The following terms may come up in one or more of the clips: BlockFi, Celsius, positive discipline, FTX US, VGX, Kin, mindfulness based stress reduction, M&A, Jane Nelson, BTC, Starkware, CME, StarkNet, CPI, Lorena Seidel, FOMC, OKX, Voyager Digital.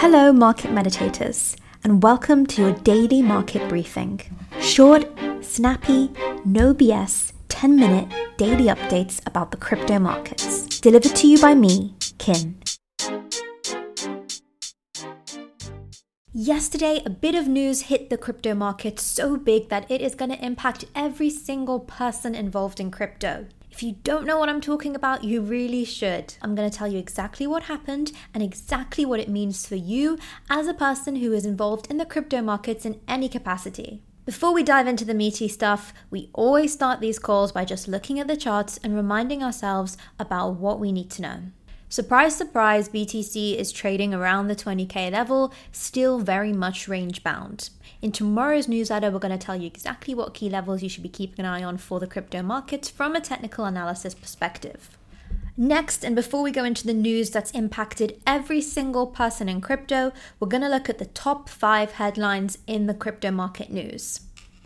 Hello, market meditators, and welcome to your daily market briefing. Short, snappy, no BS, 10-minute daily updates about the crypto markets, delivered to you by me, Kin. Yesterday, a bit of news hit the crypto market so big that it is going to impact every single person involved in crypto. If you don't know what I'm talking about, you really should. I'm going to tell you exactly what happened and exactly what it means for you as a person who is involved in the crypto markets in any capacity. Before we dive into the meaty stuff, we always start these calls by just looking at the charts and reminding ourselves about what we need to know. Surprise, surprise, BTC is trading around the 20k level, still very much range bound. In tomorrow's newsletter, we're going to tell you exactly what key levels you should be keeping an eye on for the crypto markets from a technical analysis perspective. Next, and before we go into the news that's impacted every single person in crypto, we're going to look at the top 5 headlines in the crypto market news.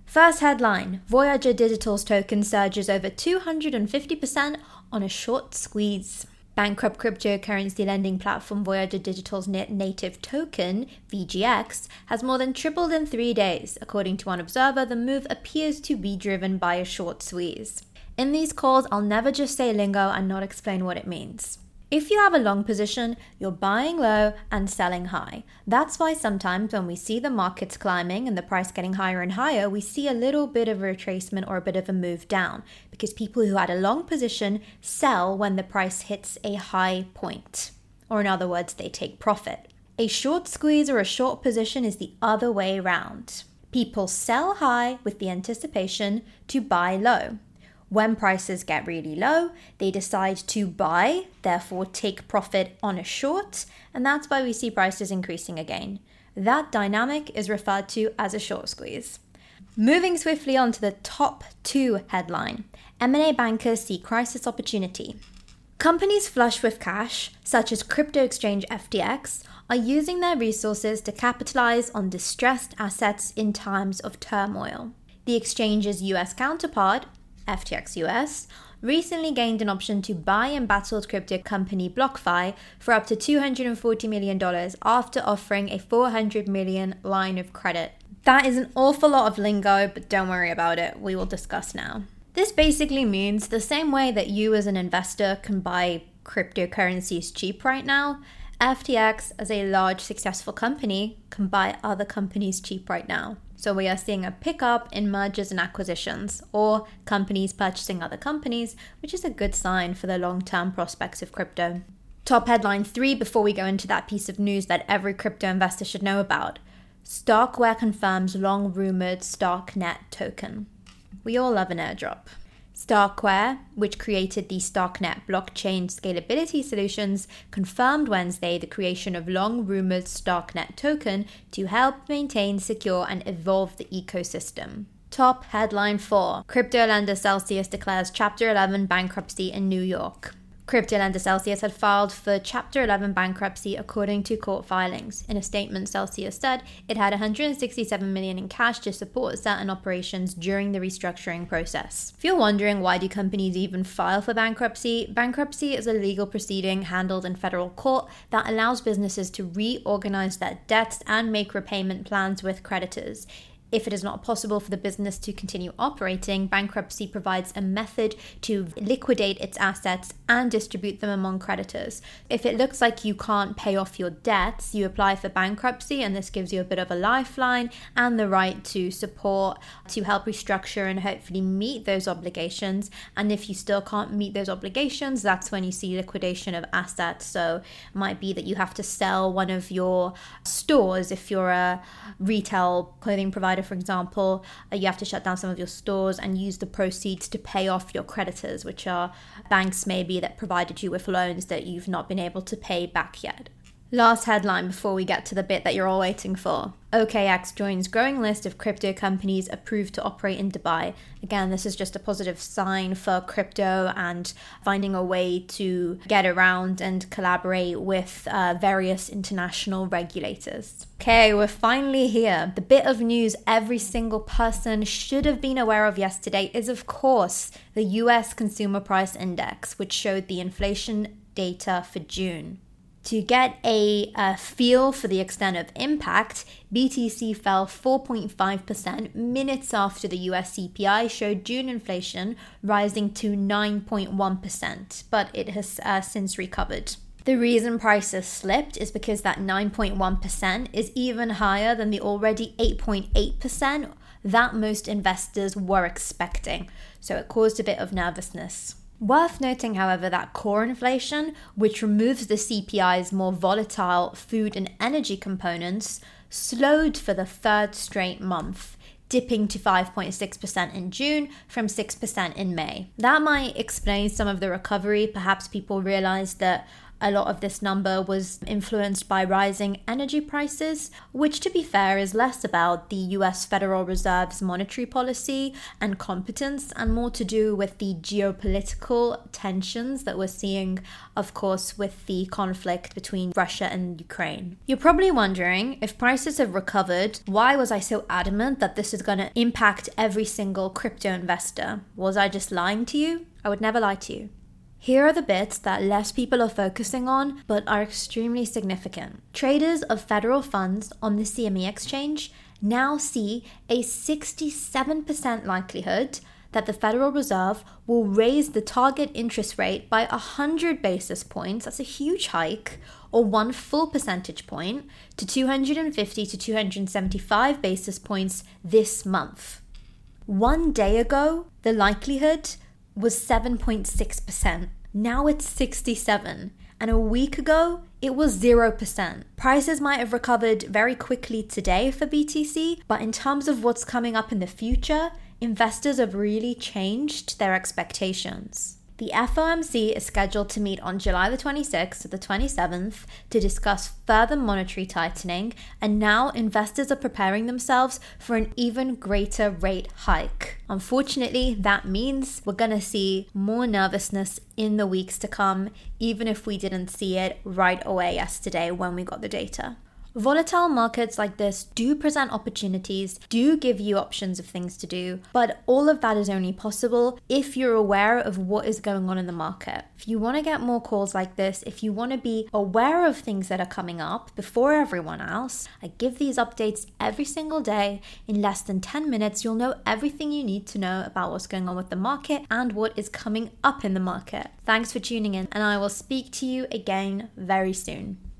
First headline, Voyager Digital's token surges over 250% on a short squeeze. Bankrupt cryptocurrency lending platform Voyager Digital's native token, VGX, has more than tripled in 3 days. According to one observer, the move appears to be driven by a short squeeze. In these calls, I'll never just say lingo and not explain what it means. If you have a long position, you're buying low and selling high. That's why sometimes when we see the markets climbing and the price getting higher and higher, we see a little bit of a retracement or a bit of a move down, because people who had a long position sell when the price hits a high point, or in other words, they take profit. A short squeeze or a short position is the other way around. People sell high with the anticipation to buy low. When prices get really low, they decide to buy, therefore take profit on a short, and that's why we see prices increasing again. That dynamic is referred to as a short squeeze. Moving swiftly on to the top 2 headline, M&A bankers see crisis opportunity. Companies flush with cash, such as crypto exchange FTX, are using their resources to capitalize on distressed assets in times of turmoil. The exchange's US counterpart, FTX US, recently gained an option to buy embattled crypto company BlockFi for up to $240 million after offering a $400 million line of credit. That is an awful lot of lingo, but don't worry about it. We will discuss now. This basically means the same way that you as an investor can buy cryptocurrencies cheap right now, FTX as a large successful company can buy other companies cheap right now. So we are seeing a pickup in mergers and acquisitions, or companies purchasing other companies, which is a good sign for the long-term prospects of crypto. Top headline 3 before we go into that piece of news that every crypto investor should know about. Starkware confirms long-rumored StarkNet token. We all love an airdrop. Starkware, which created the StarkNet blockchain scalability solutions, confirmed Wednesday the creation of long-rumored StarkNet token to help maintain, secure, and evolve the ecosystem. Top headline 4. Crypto lender Celsius declares Chapter 11 bankruptcy in New York. Crypto lender Celsius had filed for Chapter 11 bankruptcy according to court filings. In a statement, Celsius said it had $167 million in cash to support certain operations during the restructuring process. If you're wondering why do companies even file for bankruptcy, bankruptcy is a legal proceeding handled in federal court that allows businesses to reorganize their debts and make repayment plans with creditors. If it is not possible for the business to continue operating, bankruptcy provides a method to liquidate its assets and distribute them among creditors. If it looks like you can't pay off your debts, you apply for bankruptcy, and this gives you a bit of a lifeline and the right to support to help restructure and hopefully meet those obligations. And if you still can't meet those obligations, that's when you see liquidation of assets. So it might be that you have to sell one of your stores. If you're a retail clothing provider, for example, you have to shut down some of your stores and use the proceeds to pay off your creditors, which are banks maybe that provided you with loans that you've not been able to pay back yet. Last headline before we get to the bit that you're all waiting for. OKX joins growing list of crypto companies approved to operate in Dubai. Again, this is just a positive sign for crypto and finding a way to get around and collaborate with various international regulators. Okay, we're finally here. The bit of news every single person should have been aware of yesterday is, of course, the US Consumer Price Index, which showed the inflation data for June. To get a feel for the extent of impact, BTC fell 4.5% minutes after the US CPI showed June inflation rising to 9.1%, but it has since recovered. The reason prices slipped is because that 9.1% is even higher than the already 8.8% that most investors were expecting, so it caused a bit of nervousness. Worth noting, however, that core inflation, which removes the CPI's more volatile food and energy components, slowed for the third straight month, dipping to 5.6% in June from 6% in May. That might explain some of the recovery. Perhaps people realized that a lot of this number was influenced by rising energy prices, which, to be fair, is less about the US Federal Reserve's monetary policy and competence and more to do with the geopolitical tensions that we're seeing, of course, with the conflict between Russia and Ukraine. You're probably wondering, if prices have recovered, why was I so adamant that this is going to impact every single crypto investor? Was I just lying to you? I would never lie to you. Here are the bits that less people are focusing on, but are extremely significant. Traders of federal funds on the CME exchange now see a 67% likelihood that the Federal Reserve will raise the target interest rate by 100 basis points, that's a huge hike, or 1 full percentage point, to 250 to 275 basis points this month. One day ago, the likelihood was 7.6%. Now it's 67%. And a week ago, it was 0%. Prices might have recovered very quickly today for BTC, but in terms of what's coming up in the future, investors have really changed their expectations. The FOMC is scheduled to meet on July the 26th to the 27th to discuss further monetary tightening, and now investors are preparing themselves for an even greater rate hike. Unfortunately, that means we're going to see more nervousness in the weeks to come, even if we didn't see it right away yesterday when we got the data. Volatile markets like this do present opportunities, do give you options of things to do, but all of that is only possible if you're aware of what is going on in the market. If you want to get more calls like this, if you want to be aware of things that are coming up before everyone else, I give these updates every single day. In less than 10 minutes, you'll know everything you need to know about what's going on with the market and what is coming up in the market. Thanks for tuning in, and I will speak to you again very soon.